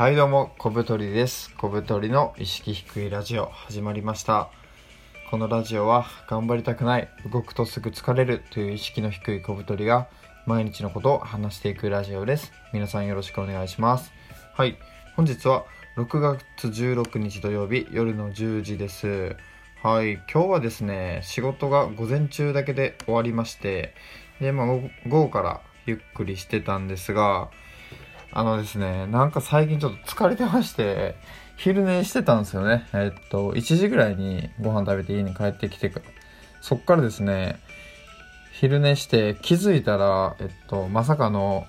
はいどうも、小太りです。小太りの意識低いラジオ始まりました。このラジオは頑張りたくない、動くとすぐ疲れるという意識の低い小太りが毎日のことを話していくラジオです。皆さんよろしくお願いします。はい、本日は6月16日土曜日夜の10時です。はい、今日はですね、仕事が午前中だけで終わりまして、で、午後からゆっくりしてたんですが、ですね、なんか最近ちょっと疲れてまして、昼寝してたんですよね。1時ぐらいにご飯食べて家に帰ってきて、そっからですね、昼寝して気づいたら、まさかの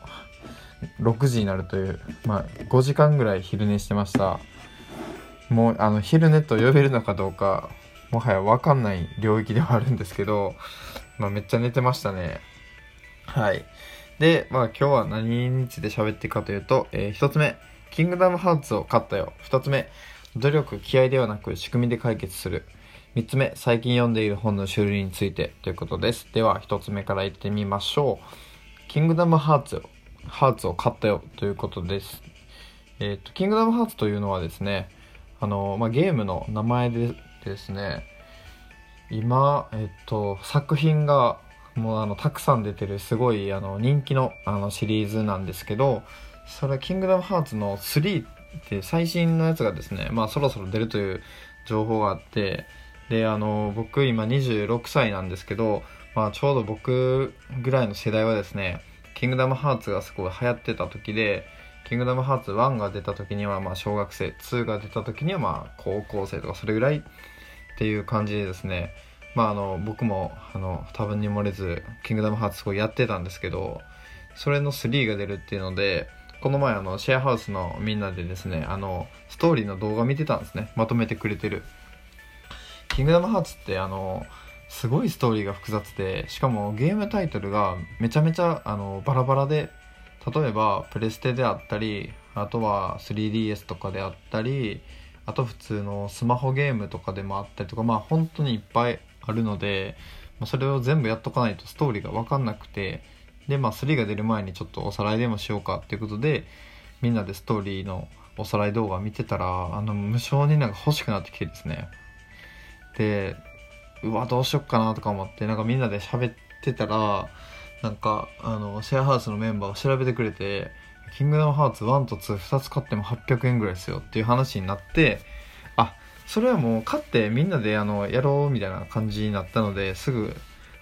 6時になるという、5時間ぐらい昼寝してました。もう、昼寝と呼べるのかどうか、もはや分かんない領域ではあるんですけど、めっちゃ寝てましたね。はい。で、今日は何について喋っていくかというと、1つ目、キングダムハーツを買ったよ。2つ目、努力、気合ではなく仕組みで解決する。3つ目、最近読んでいる本の種類についてということです。では、1つ目からいってみましょう。キングダムハーツを買ったよということです。キングダムハーツというのはですね、ゲームの名前でですね、今、作品が、もうたくさん出てるすごい人気のシリーズなんですけど、それキングダムハーツの3って最新のやつがですね、そろそろ出るという情報があって、で僕今26歳なんですけど、ちょうど僕ぐらいの世代はですね、キングダムハーツがすごい流行ってた時で、キングダムハーツ1が出た時には小学生、2が出た時には高校生とかそれぐらいっていう感じでですね、僕も多分に漏れずキングダムハーツすごいやってたんですけど、それの3が出るっていうので、この前シェアハウスのみんなでですね、ストーリーの動画見てたんですね。まとめてくれてるキングダムハーツってすごいストーリーが複雑で、しかもゲームタイトルがめちゃめちゃバラバラで、例えばプレステであったり、あとは 3DS とかであったり、あと普通のスマホゲームとかでもあったりとか、本当にいっぱいあるので、それを全部やっとかないとストーリーが分かんなくて、で3が出る前にちょっとおさらいでもしようかっていうことで、みんなでストーリーのおさらい動画見てたら、無性に欲しくなってきてですね、でどうしよっかなとか思って、みんなで喋ってたら、シェアハウスのメンバーを調べてくれて、キングダムハーツ1と2、2つ買っても800円ぐらいですよっていう話になって、それはもう買ってみんなでやろうみたいな感じになったので、すぐ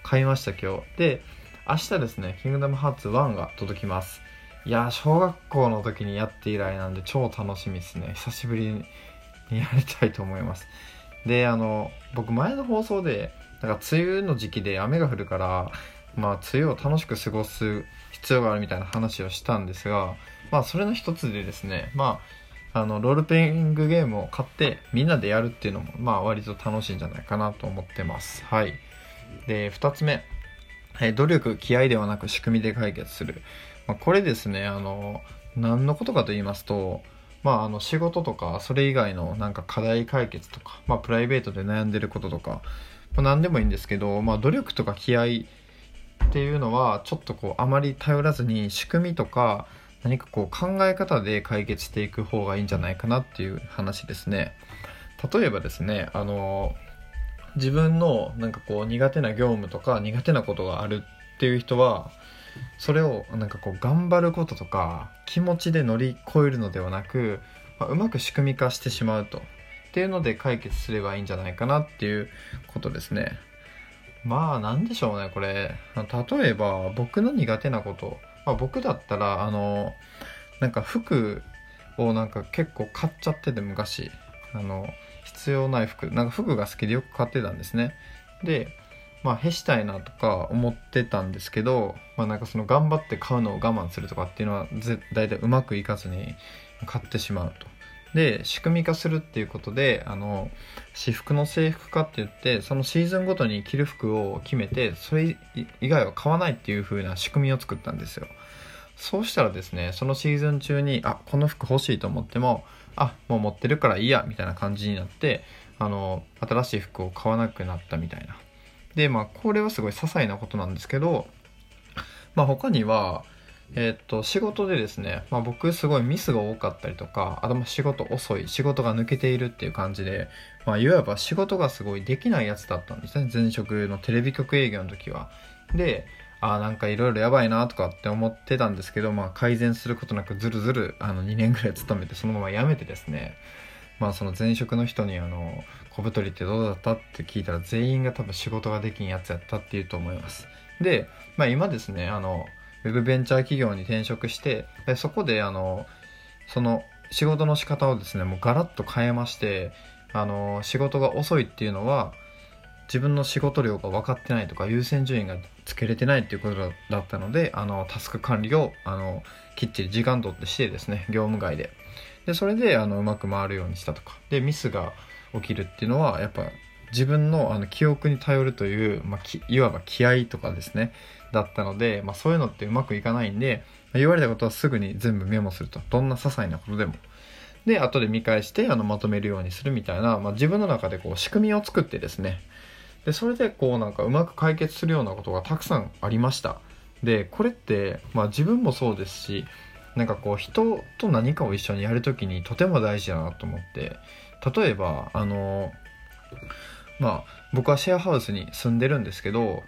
買いました今日。で、明日ですね、キングダムハーツ1が届きます。いやー、小学校の時にやって以来なんで超楽しみですね。久しぶりにやりたいと思います。で、僕前の放送で梅雨の時期で雨が降るから、梅雨を楽しく過ごす必要があるみたいな話をしたんですが、それの一つでですね、ロールプレイングゲームを買ってみんなでやるっていうのも割と楽しいんじゃないかなと思ってます。はい。で、2つ目、努力気合ではなく仕組みで解決する、これですね、何のことかと言いますと、仕事とかそれ以外の課題解決とか、プライベートで悩んでることとか、何でもいいんですけど、努力とか気合っていうのはちょっとあまり頼らずに、仕組みとか何か考え方で解決していく方がいいんじゃないかなっていう話ですね。例えばですね、自分の苦手な業務とか苦手なことがあるっていう人は、それを頑張ることとか気持ちで乗り越えるのではなく、うまく仕組み化してしまうとっていうので解決すればいいんじゃないかなっていうことですね。なんでしょうねこれ。例えば僕の苦手なこと、僕だったら服を結構買っちゃってて、昔必要ない服、服が好きでよく買ってたんですね。でへしたいなとか思ってたんですけど、その頑張って買うのを我慢するとかっていうのは大体うまくいかずに買ってしまうと。で、仕組み化するっていうことで、私服の制服化って言って、そのシーズンごとに着る服を決めて、それ以外は買わないっていう風な仕組みを作ったんですよ。そうしたらですね、そのシーズン中にこの服欲しいと思っても、もう持ってるからいいやみたいな感じになって、新しい服を買わなくなったみたいな。でこれはすごい些細なことなんですけど、他には仕事でですね、僕すごいミスが多かったりとか、あと仕事遅い、仕事が抜けているっていう感じで、いわば仕事がすごいできないやつだったんですね、前職のテレビ局営業の時は。で、なんかいろいろやばいなとかって思ってたんですけど、改善することなくずるずる2年ぐらい勤めて、そのまま辞めてですね、その前職の人に小太りってどうだったって聞いたら、全員が多分仕事ができんやつやったっていうと思います。で、今ですね、ウェブベンチャー企業に転職して、そこでその仕事の仕方をですね、もうガラッと変えまして、仕事が遅いっていうのは自分の仕事量が分かってないとか、優先順位がつけれてないっていうことだったので、タスク管理をきっちり時間取ってしてですね、業務外で。で、それでうまく回るようにしたとか。で、ミスが起きるっていうのはやっぱ自分の記憶に頼るという、いわば気合とかですね、だったので、そういうのってうまくいかないんで、言われたことはすぐに全部メモすると。どんな些細なことでも。で、後で見返してまとめるようにするみたいな、自分の中でこう仕組みを作ってですね、でそれでこうなんかうまく解決するようなことがたくさんありました。で、これって自分もそうですし、なんかこう人と何かを一緒にやるときにとても大事だなと思って、例えば僕はシェアハウスに住んでるんですけど、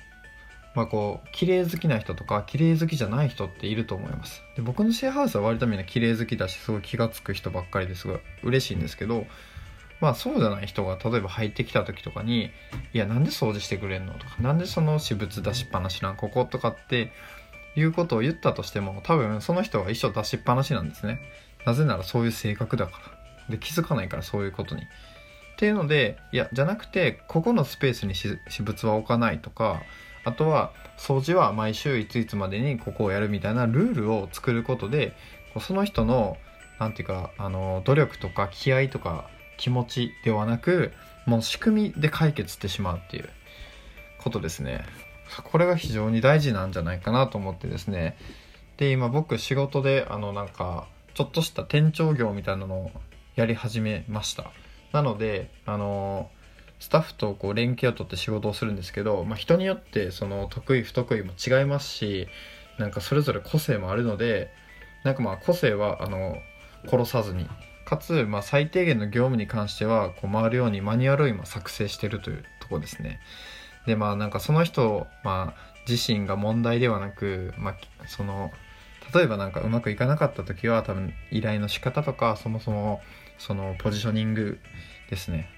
こう綺麗好きな人とか綺麗好きじゃない人っていると思います。で、僕のシェアハウスは割とみんな綺麗好きだし、すごい気がつく人ばっかりですごい嬉しいんですけど、そうじゃない人が例えば入ってきた時とかに、いやなんで掃除してくれんのとか、なんでその私物出しっぱなしなんこことかっていうことを言ったとしても、多分その人は一生出しっぱなしなんですね。なぜならそういう性格だから。で、気づかないから、そういうことに。っていうので、いやじゃなくて、ここのスペースに私物は置かないとか、あとは掃除は毎週いついつまでにここをやるみたいなルールを作ることで、その人のなんていうか努力とか気合とか気持ちではなく、もう仕組みで解決してしまうっていうことですね。これが非常に大事なんじゃないかなと思ってですね。で、今僕仕事でなんかちょっとした店長業みたいなのをやり始めました。なのでスタッフとこう連携を取って仕事をするんですけど、人によってその得意不得意も違いますし、なんかそれぞれ個性もあるので、なんか個性は殺さずに、かつ最低限の業務に関してはこう回るようにマニュアルを今作成しているというところですね。で、なんかその人、自身が問題ではなく、その例えばなんかうまくいかなかった時は、多分依頼の仕方とか、そもそもそのポジショニングですね、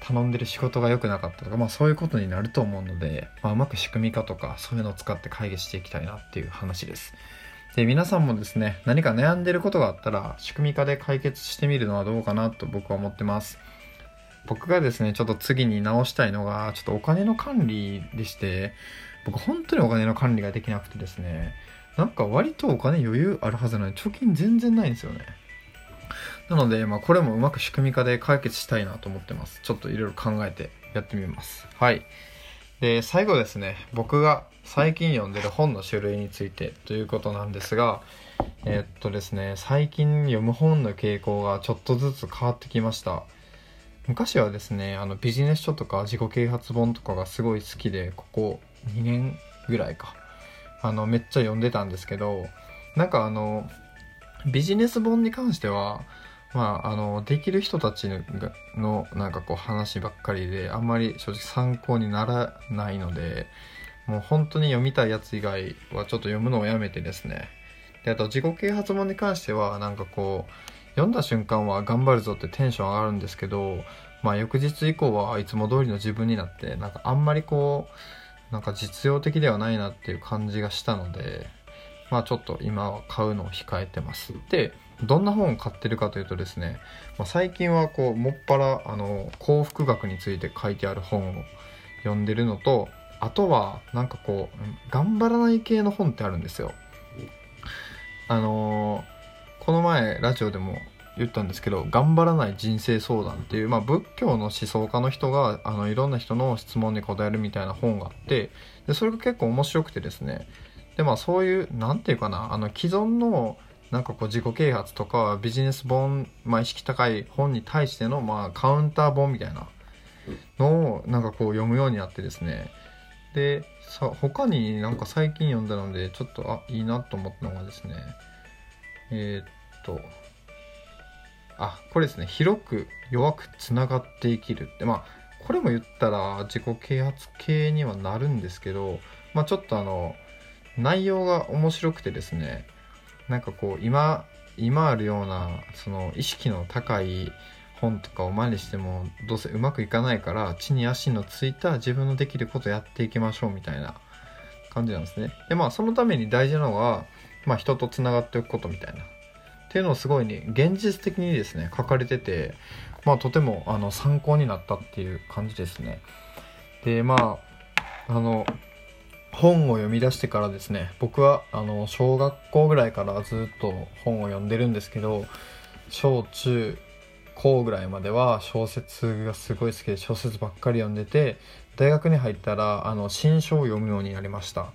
頼んでる仕事が良くなかったとか、そういうことになると思うので、うまく仕組み化とかそういうのを使って解決していきたいなっていう話です。で、皆さんもですね、何か悩んでることがあったら仕組み化で解決してみるのはどうかなと僕は思ってます。僕がですね、ちょっと次に直したいのがちょっとお金の管理でして、僕本当にお金の管理ができなくてですね、なんか割とお金余裕あるはずなのに貯金全然ないんですよね。なのでこれもうまく仕組み化で解決したいなと思ってます。ちょっといろいろ考えてやってみます。はい。で、最後ですね、僕が最近読んでる本の種類についてということなんですが、ですね、最近読む本の傾向がちょっとずつ変わってきました。昔はですね、ビジネス書とか自己啓発本とかがすごい好きで、ここ2年ぐらいかめっちゃ読んでたんですけど、なんかビジネス本に関してはできる人たちのなんかこう話ばっかりで、あんまり正直参考にならないので、もう本当に読みたいやつ以外はちょっと読むのをやめてですね。で、あと自己啓発本に関しては、なんかこう読んだ瞬間は頑張るぞってテンション上がるんですけど、翌日以降はいつも通りの自分になって、なんかあんまりこうなんか実用的ではないなっていう感じがしたので、ちょっと今は買うのを控えてます。で、どんな本を買ってるかというとですね、最近はこうもっぱら幸福学について書いてある本を読んでるのと、あとはなんかこう頑張らない系の本ってあるんですよ。この前ラジオでも言ったんですけど、頑張らない人生相談っていう、仏教の思想家の人がいろんな人の質問に答えるみたいな本があって、でそれが結構面白くてですね。で、そういうなんていうかな、既存のなんかこう自己啓発とかビジネス本、意識高い本に対してのカウンター本みたいなのをなんかこう読むようになってですね。でさ、他になんか最近読んだのでちょっといいなと思ったのがですね、これですね、広く弱くつながって生きるって、まあこれも言ったら自己啓発系にはなるんですけど、まあちょっと内容が面白くてですね、なんかこう今あるようなその意識の高い本とかを真似してもどうせうまくいかないから、地に足のついた自分のできることやっていきましょうみたいな感じなんですね。でまあそのために大事なのが、まあ、人とつながっておくことみたいなっていうのをすごいね、現実的にですね書かれてて、まあとても参考になったっていう感じですね。でまあ本を読み出してからですね、僕は小学校ぐらいからずっと本を読んでるんですけど、小中高ぐらいまでは小説がすごい好きで小説ばっかり読んでて、大学に入ったら新書を読むようになりました。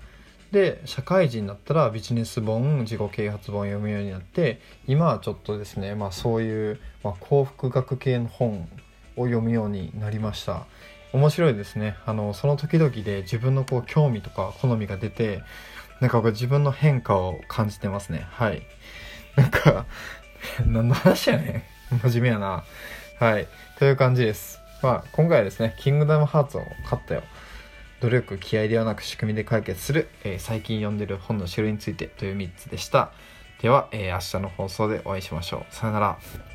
で社会人になったらビジネス本、自己啓発本を読むようになって、今はちょっとですね、まあ、そういう、まあ、幸福学系の本を読むようになりました。面白いですね。その時々で自分のこう興味とか好みが出て、なんか自分の変化を感じてますね。はい、なんか何の話やねん、真面目やな。はい、という感じです。まあ今回はですね、キングダムハーツを買ったよ、努力気合ではなく仕組みで解決する、最近読んでる本の種類についてという3つでした。では、明日の放送でお会いしましょう。さよなら。